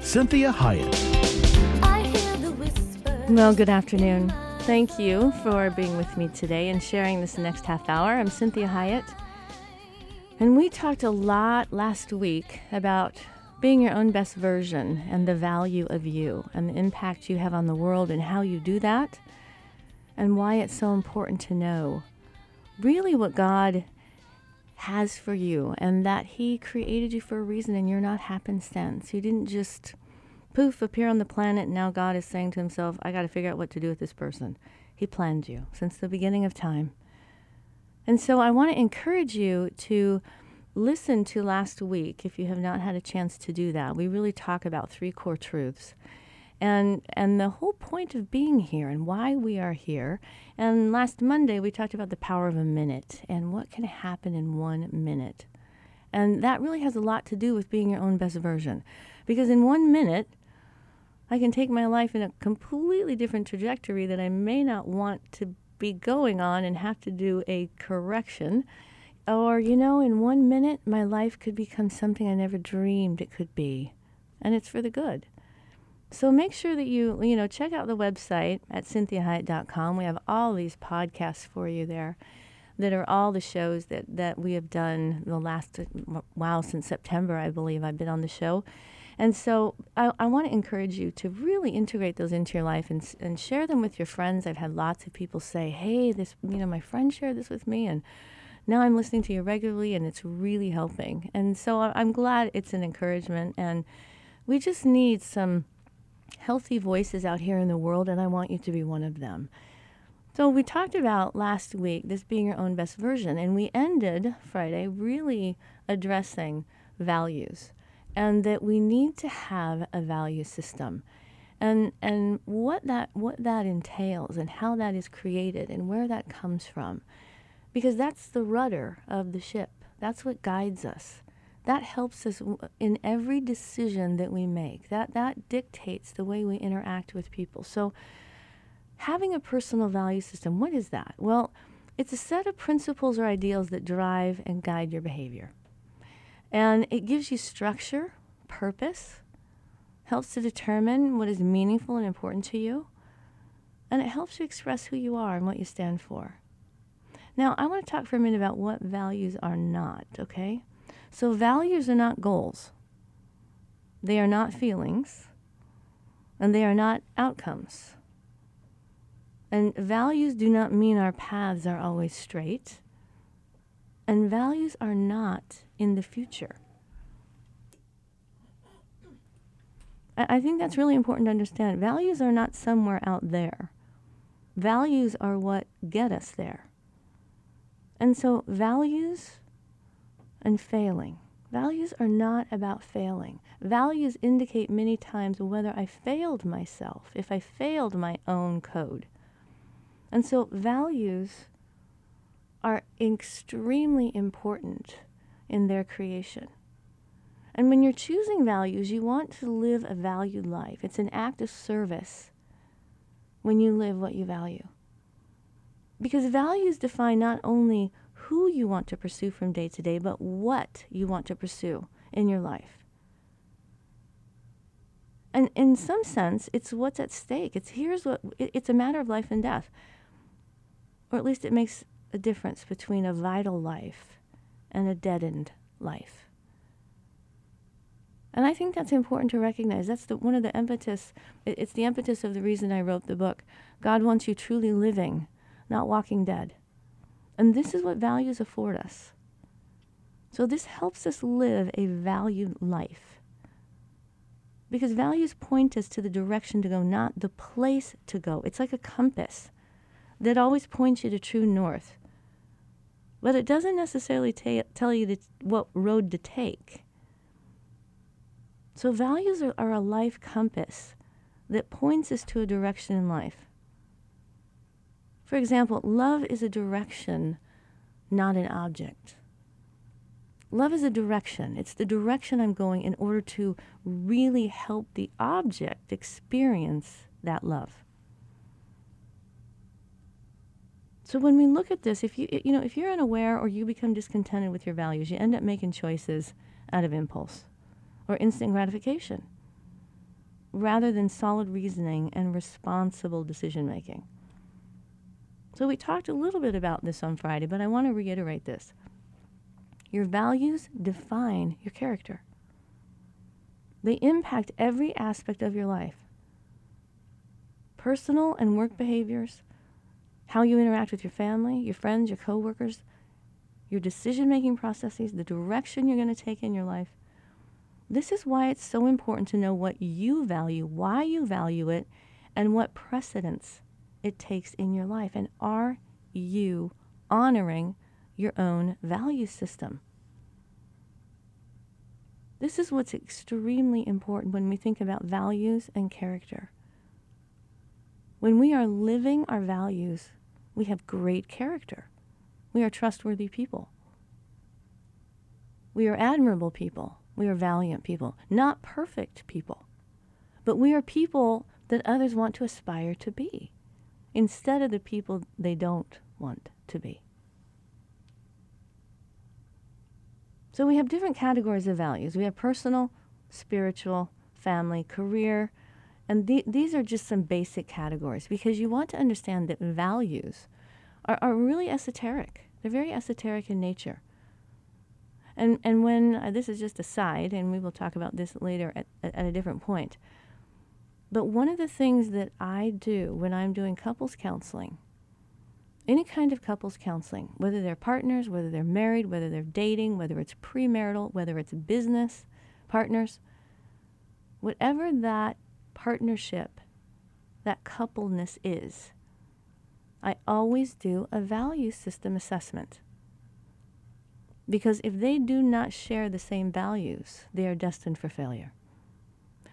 Cynthia Hyatt. Well, good afternoon. Thank you for being with me today and sharing this next half hour. I'm Cynthia Hyatt. And we talked a lot last week about being your own best version and the value of you and the impact you have on the world and how you do that and why it's so important to know really what God has for you and that He created you for a reason and you're not happenstance. You didn't just poof appear on the planet and now God is saying to Himself, I got to figure out what to do with this person. He planned you since the beginning of time. And so I want to encourage you to listen to last week if you have not had a chance to do that. We really talk about three core truths and the whole point of being here and why we are here. And last Monday we talked about the power of a minute and what can happen in 1 minute. And that really has a lot to do with being your own best version, because in 1 minute I can take my life in a completely different trajectory that I may not want to be going on and have to do a correction. Or, you know, in 1 minute, my life could become something I never dreamed it could be. And it's for the good. So make sure that you check out the website at CynthiaHyatt.com. We have all these podcasts for you there that are all the shows that we have done the last, since September, I believe I've been on the show. And so I want to encourage you to really integrate those into your life and share them with your friends. I've had lots of people say, hey, this, my friend shared this with me, and now I'm listening to you regularly, and it's really helping. And so I'm glad it's an encouragement. And we just need some healthy voices out here in the world, and I want you to be one of them. So we talked about last week this being your own best version, and we ended Friday really addressing values and that we need to have a value system and what that entails and how that is created and where that comes from. Because that's the rudder of the ship. That's what guides us. That helps us in every decision that we make. That dictates the way we interact with people. So having a personal value system, what is that? Well, it's a set of principles or ideals that drive and guide your behavior. And it gives you structure, purpose, helps to determine what is meaningful and important to you, and it helps you express who you are and what you stand for. Now, I want to talk for a minute about what values are not, okay? So values are not goals. They are not feelings. And they are not outcomes. And values do not mean our paths are always straight. And values are not in the future. I think that's really important to understand. Values are not somewhere out there. Values are what get us there. And so values and failing. Values are not about failing. Values indicate many times whether I failed myself, if I failed my own code. And so values are extremely important in their creation. And when you're choosing values, you want to live a valued life. It's an act of service when you live what you value. Because values define not only who you want to pursue from day to day, but what you want to pursue in your life. And in some sense, it's what's at stake. It's a matter of life and death. Or at least it makes a difference between a vital life and a dead-end life. And I think that's important to recognize. That's one of the impetus. It's the impetus of the reason I wrote the book. God wants you truly living, not walking dead. And this is what values afford us. So this helps us live a valued life. Because values point us to the direction to go, not the place to go. It's like a compass that always points you to true north. But it doesn't necessarily tell you what road to take. So values are a life compass that points us to a direction in life. For example, love is a direction, not an object. Love is a direction. It's the direction I'm going in order to really help the object experience that love. So when we look at this, if you're unaware or you become discontented with your values, you end up making choices out of impulse or instant gratification rather than solid reasoning and responsible decision-making. So we talked a little bit about this on Friday, but I want to reiterate this. Your values define your character. They impact every aspect of your life. Personal and work behaviors, how you interact with your family, your friends, your coworkers, your decision-making processes, the direction you're going to take in your life. This is why it's so important to know what you value, why you value it, and what precedence it takes in your life. And are you honoring your own value system? This is what's extremely important when we think about values and character. When we are living our values, we have great character. We are trustworthy people. We are admirable people. We are valiant people. Not perfect people, but we are people that others want to aspire to be instead of the people they don't want to be. So we have different categories of values. We have personal, spiritual, family, career, and these are just some basic categories, because you want to understand that values are really esoteric. They're very esoteric in nature. And when, this is just a side, and we will talk about this later at a different point, but one of the things that I do when I'm doing couples counseling, any kind of couples counseling, whether they're partners, whether they're married, whether they're dating, whether it's premarital, whether it's business partners, whatever that partnership, that coupleness is, I always do a value system assessment. Because if they do not share the same values, they are destined for failure.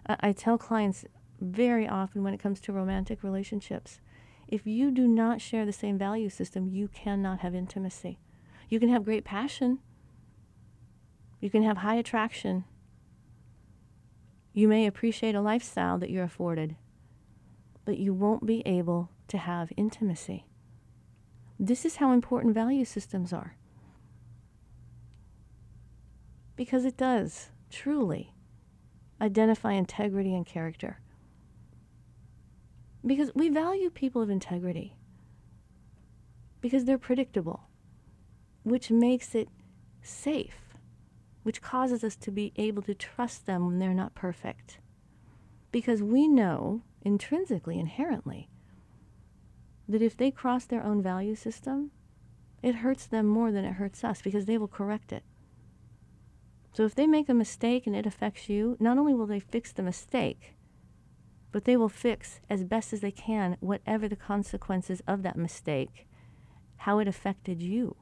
I tell clients very often when it comes to romantic relationships, if you do not share the same value system, you cannot have intimacy. You can have great passion. You can have high attraction. You may appreciate a lifestyle that you're afforded, but you won't be able to have intimacy. This is how important value systems are. Because it does truly identify integrity and character. Because we value people of integrity because they're predictable, which makes it safe, which causes us to be able to trust them when they're not perfect. Because we know intrinsically, inherently, that if they cross their own value system, it hurts them more than it hurts us, because they will correct it. So if they make a mistake and it affects you, not only will they fix the mistake, but they will fix as best as they can whatever the consequences of that mistake, how it affected you.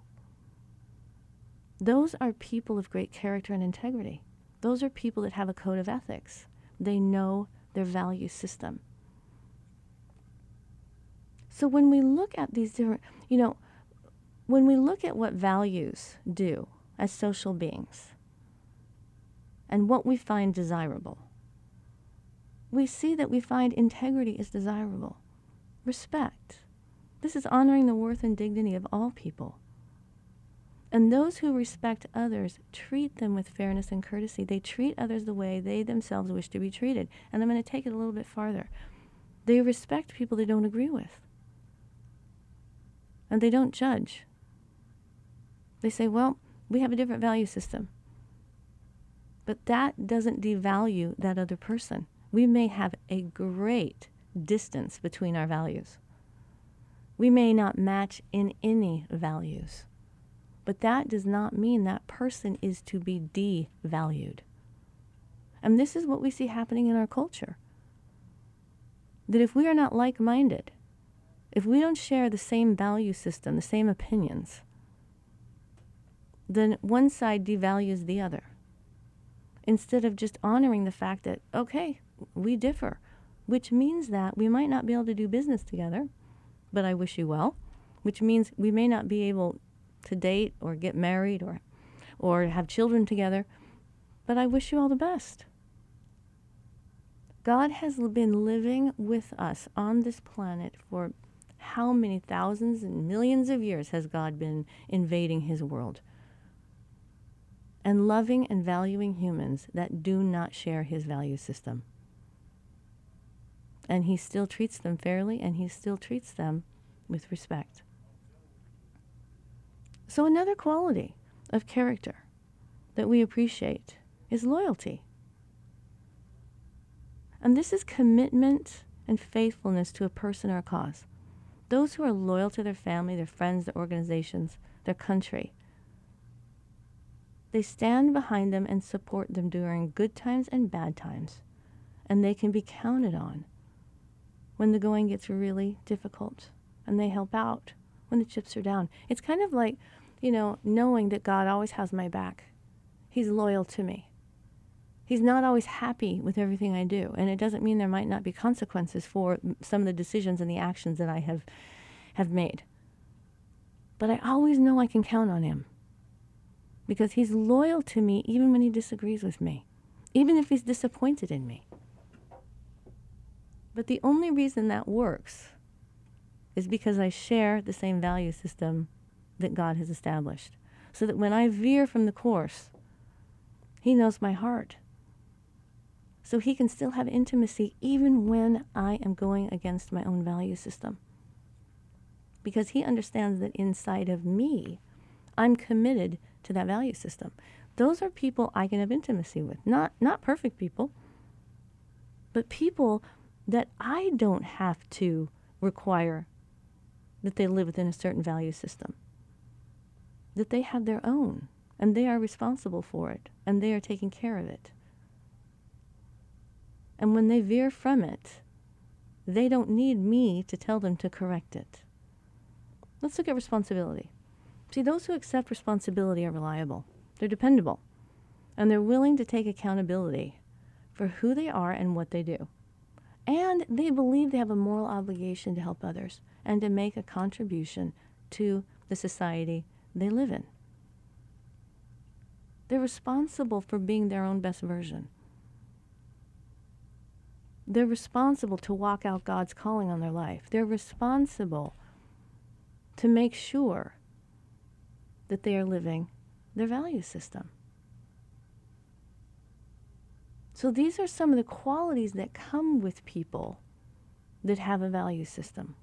Those are people of great character and integrity. Those are people that have a code of ethics. They know their value system. So when we look at these different, when we look at what values do as social beings and what we find desirable, we see that we find integrity is desirable. Respect. This is honoring the worth and dignity of all people. And those who respect others treat them with fairness and courtesy. They treat others the way they themselves wish to be treated. And I'm going to take it a little bit farther. They respect people they don't agree with. And they don't judge. They say, well, we have a different value system. But that doesn't devalue that other person. We may have a great distance between our values. We may not match in any values, but that does not mean that person is to be devalued. And this is what we see happening in our culture. That if we are not like-minded, if we don't share the same value system, the same opinions, then one side devalues the other. instead of just honoring the fact that, okay, we differ, which means that we might not be able to do business together, but I wish you well, which means we may not be able to date or get married or have children together, but I wish you all the best. God has been living with us on this planet for how many thousands and millions of years has God been invading his world and loving and valuing humans that do not share his value system. And he still treats them fairly, and he still treats them with respect. So another quality of character that we appreciate is loyalty. And this is commitment and faithfulness to a person or a cause. Those who are loyal to their family, their friends, their organizations, their country, they stand behind them and support them during good times and bad times. And they can be counted on when the going gets really difficult. And they help out when the chips are down. It's kind of like, you know, knowing that God always has my back. He's loyal to me. He's not always happy with everything I do. And it doesn't mean there might not be consequences for some of the decisions and the actions that I have made. But I always know I can count on him because he's loyal to me even when he disagrees with me, even if he's disappointed in me. But the only reason that works is because I share the same value system that God has established. So that when I veer from the course, he knows my heart. So he can still have intimacy even when I am going against my own value system. Because he understands that inside of me, I'm committed to that value system. Those are people I can have intimacy with. Not perfect people, but people that I don't have to require that they live within a certain value system. That they have their own, and they are responsible for it, and they are taking care of it. And when they veer from it, they don't need me to tell them to correct it. Let's look at responsibility. See, those who accept responsibility are reliable. They're dependable, and they're willing to take accountability for who they are and what they do. And they believe they have a moral obligation to help others and to make a contribution to the society they live in. They're responsible for being their own best version. They're responsible to walk out God's calling on their life. They're responsible to make sure that they are living their value system. So these are some of the qualities that come with people that have a value system.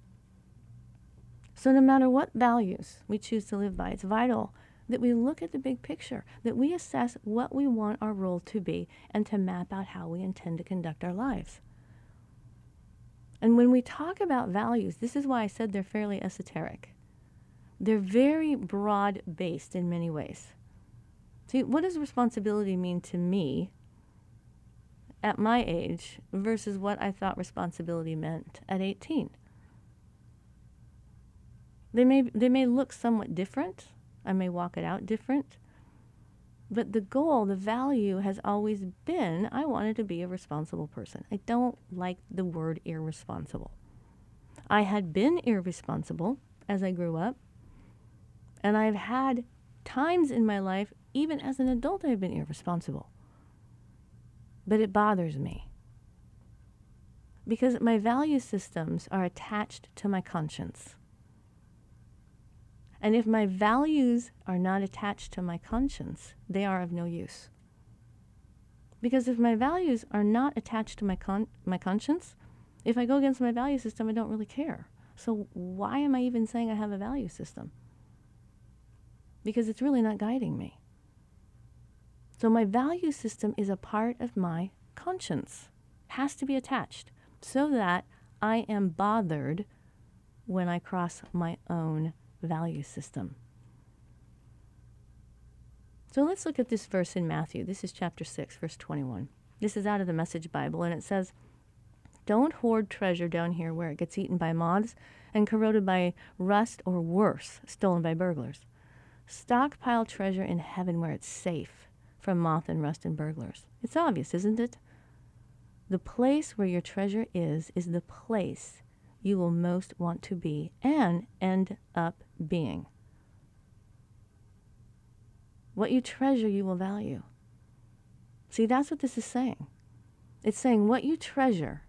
So no matter what values we choose to live by, it's vital that we look at the big picture, that we assess what we want our role to be and to map out how we intend to conduct our lives. And when we talk about values, this is why I said they're fairly esoteric. They're very broad-based in many ways. See, what does responsibility mean to me at my age versus what I thought responsibility meant at 18? They may look somewhat different. I may walk it out different. But the goal, the value has always been, I wanted to be a responsible person. I don't like the word irresponsible. I had been irresponsible as I grew up. And I've had times in my life, even as an adult, I've been irresponsible. But it bothers me. Because my value systems are attached to my conscience. And if my values are not attached to my conscience, they are of no use. Because if my values are not attached to my conscience, if I go against my value system, I don't really care. So why am I even saying I have a value system? Because it's really not guiding me. So my value system is a part of my conscience. It has to be attached so that I am bothered when I cross my own value system. So let's look at this verse in Matthew. This is chapter 6, verse 21. This is out of the Message Bible, and it says, "Don't hoard treasure down here where it gets eaten by moths and corroded by rust, or worse, stolen by burglars. Stockpile treasure in heaven where it's safe, from moth and rust and burglars. It's obvious, isn't it? The place where your treasure is the place you will most want to be and end up being. What you treasure, you will value. See, that's what this is saying. It's saying what you treasure,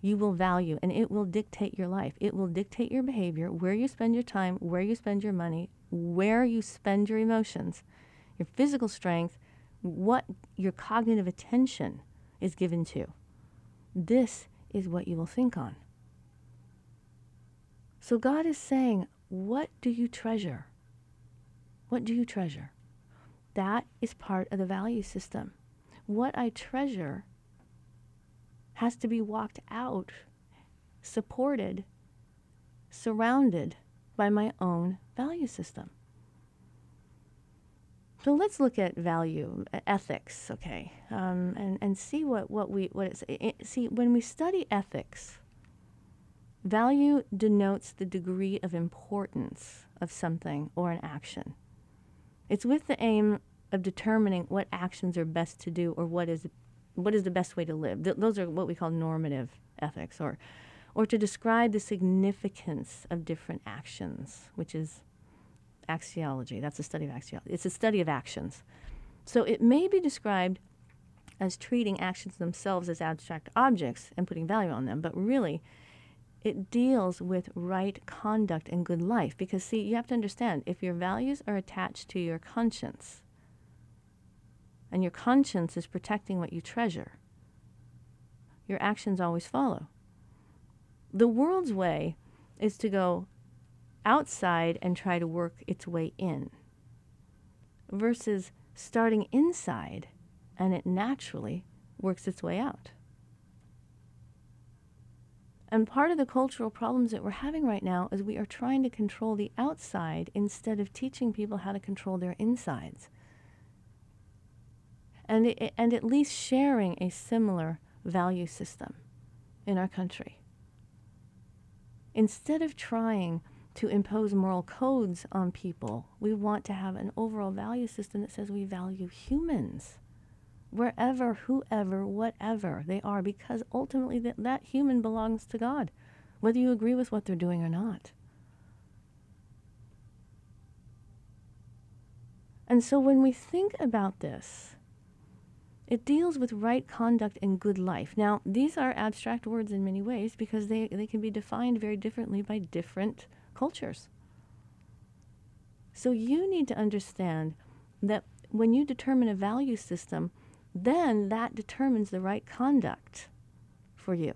you will value, and it will dictate your life. It will dictate your behavior, where you spend your time, where you spend your money, where you spend your emotions, your physical strength, what your cognitive attention is given to. This is what you will think on. So God is saying, what do you treasure? What do you treasure? That is part of the value system. What I treasure has to be walked out, supported, surrounded by my own value system. So let's look at value ethics, okay, and see what when we study ethics. Value denotes the degree of importance of something or an action. It's with the aim of determining what actions are best to do or what is the best way to live. Those are what we call normative ethics, or to describe the significance of different actions, which is axiology. That's the study of axiology. It's a study of actions. So it may be described as treating actions themselves as abstract objects and putting value on them, but really it deals with right conduct and good life. Because, see, you have to understand, if your values are attached to your conscience, and your conscience is protecting what you treasure, your actions always follow. The world's way is to go outside and try to work its way in, versus starting inside and it naturally works its way out. And part of the cultural problems that we're having right now is we are trying to control the outside instead of teaching people how to control their insides. And at least sharing a similar value system in our country. Instead of trying to impose moral codes on people, we want to have an overall value system that says we value humans, wherever, whoever, whatever they are, because ultimately that human belongs to God, whether you agree with what they're doing or not. And so when we think about this, it deals with right conduct and good life. Now, these are abstract words in many ways because they can be defined very differently by different cultures. So you need to understand that when you determine a value system, then that determines the right conduct for you.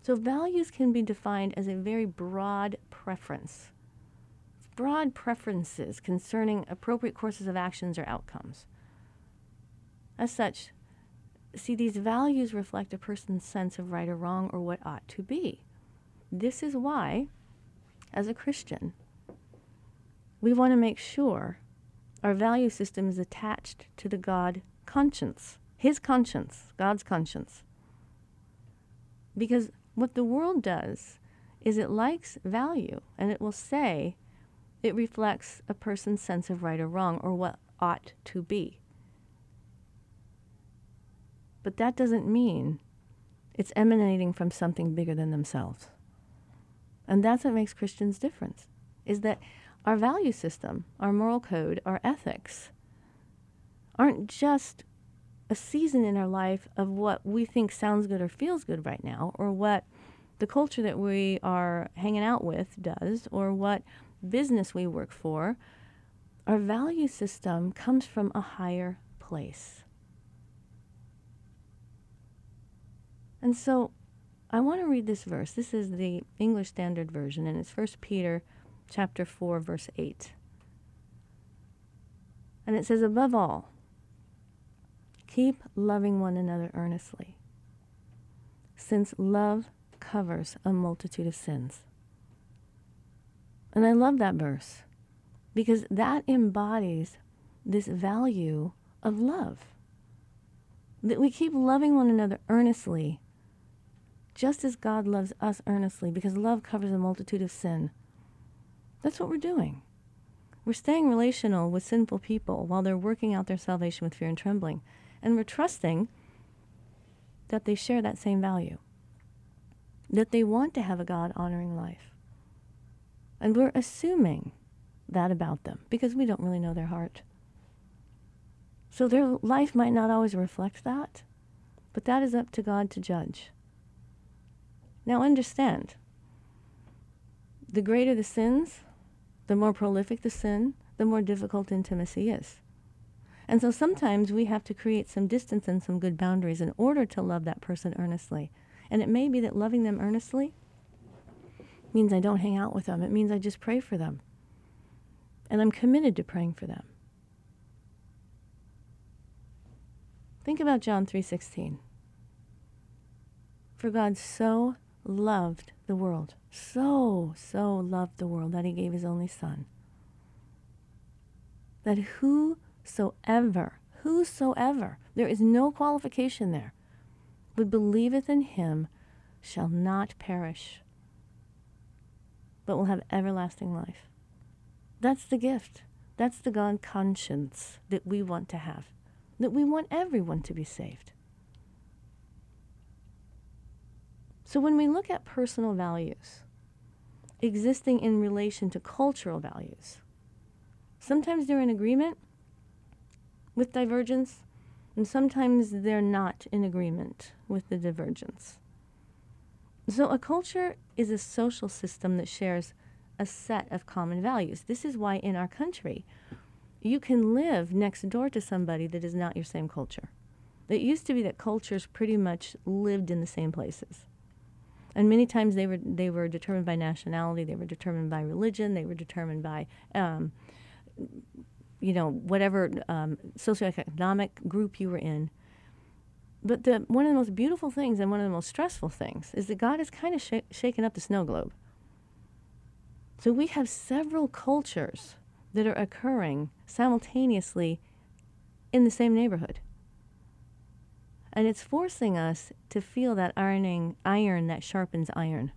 So values can be defined as a very broad preference. Broad preferences concerning appropriate courses of actions or outcomes. As such, see, these values reflect a person's sense of right or wrong or what ought to be. This is why, as a Christian, we want to make sure our value system is attached to the God conscience, his conscience, God's conscience. Because what the world does is it likes value, and it will say it reflects a person's sense of right or wrong or what ought to be. But that doesn't mean it's emanating from something bigger than themselves. And that's what makes Christians different, is that our value system, our moral code, our ethics aren't just a season in our life of what we think sounds good or feels good right now, or what the culture that we are hanging out with does, or what business we work for. Our value system comes from a higher place. And so I want to read this verse. This is the English Standard Version, and it's 1 Peter chapter 4, verse 8. And it says, "Above all, keep loving one another earnestly, since love covers a multitude of sins." And I love that verse because that embodies this value of love. That we keep loving one another earnestly, just as God loves us earnestly, because love covers a multitude of sin. That's what we're doing. We're staying relational with sinful people while they're working out their salvation with fear and trembling. And we're trusting that they share that same value, that they want to have a God-honoring life. And we're assuming that about them because we don't really know their heart. So their life might not always reflect that, but that is up to God to judge. Now understand, the greater the sins, the more prolific the sin, the more difficult intimacy is. And so sometimes we have to create some distance and some good boundaries in order to love that person earnestly. And it may be that loving them earnestly means I don't hang out with them. It means I just pray for them. And I'm committed to praying for them. Think about John 3:16. For God so loved the world, so loved the world that he gave his only son, that whosoever, there is no qualification there, but believeth in him shall not perish, but will have everlasting life. That's the gift. That's the God conscience that we want to have, that we want everyone to be saved. So when we look at personal values existing in relation to cultural values, sometimes they're in agreement with divergence, and sometimes they're not in agreement with the divergence. So a culture is a social system that shares a set of common values. This is why in our country, you can live next door to somebody that is not your same culture. It used to be that cultures pretty much lived in the same places. And many times they were determined by nationality, they were determined by religion, they were determined by, whatever socioeconomic group you were in. But one of the most beautiful things and one of the most stressful things is that God has kind of shaken up the snow globe. So we have several cultures that are occurring simultaneously in the same neighborhood. And it's forcing us to feel that iron that sharpens iron.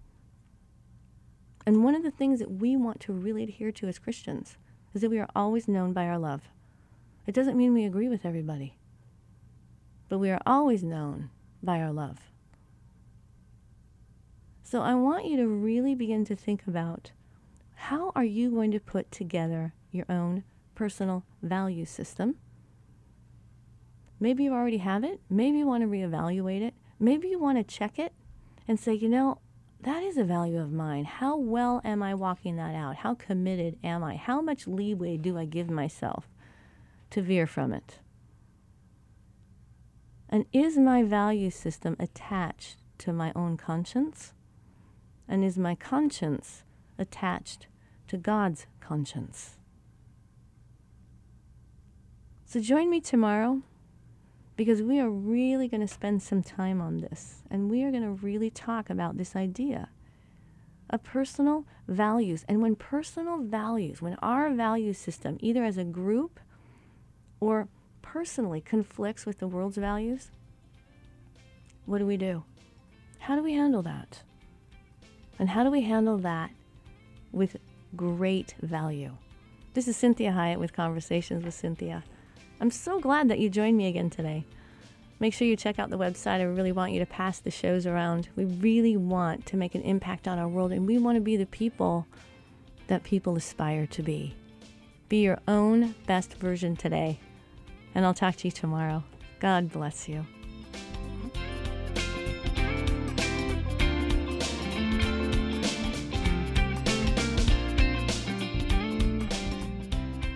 And one of the things that we want to really adhere to as Christians is that we are always known by our love. It doesn't mean we agree with everybody, but we are always known by our love. So I want you to really begin to think about, how are you going to put together your own personal value system? Maybe you already have it. Maybe you want to reevaluate it. Maybe you want to check it and say, that is a value of mine. How well am I walking that out? How committed am I? How much leeway do I give myself to veer from it? And is my value system attached to my own conscience? And is my conscience attached to God's conscience? So join me tomorrow, because we are really going to spend some time on this, and we are going to really talk about this idea of personal values. And when personal values, when our value system, either as a group or personally, conflicts with the world's values, what do? How do we handle that? And how do we handle that with great value? This is Cynthia Hyatt with Conversations with Cynthia. I'm so glad that you joined me again today. Make sure you check out the website. I really want you to pass the shows around. We really want to make an impact on our world, and we want to be the people that people aspire to be. Be your own best version today, and I'll talk to you tomorrow. God bless you.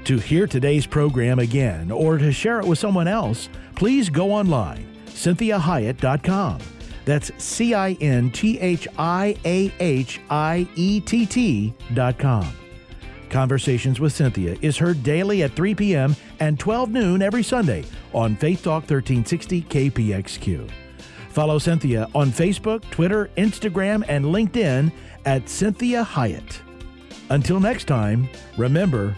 To hear today's program again or to share it with someone else, please go online, CynthiaHyatt.com. That's CynthiaHyatt.com. Conversations with Cynthia is heard daily at 3 p.m. and 12 noon every Sunday on Faith Talk 1360 KPXQ. Follow Cynthia on Facebook, Twitter, Instagram, and LinkedIn at Cynthia Hyatt. Until next time, remember,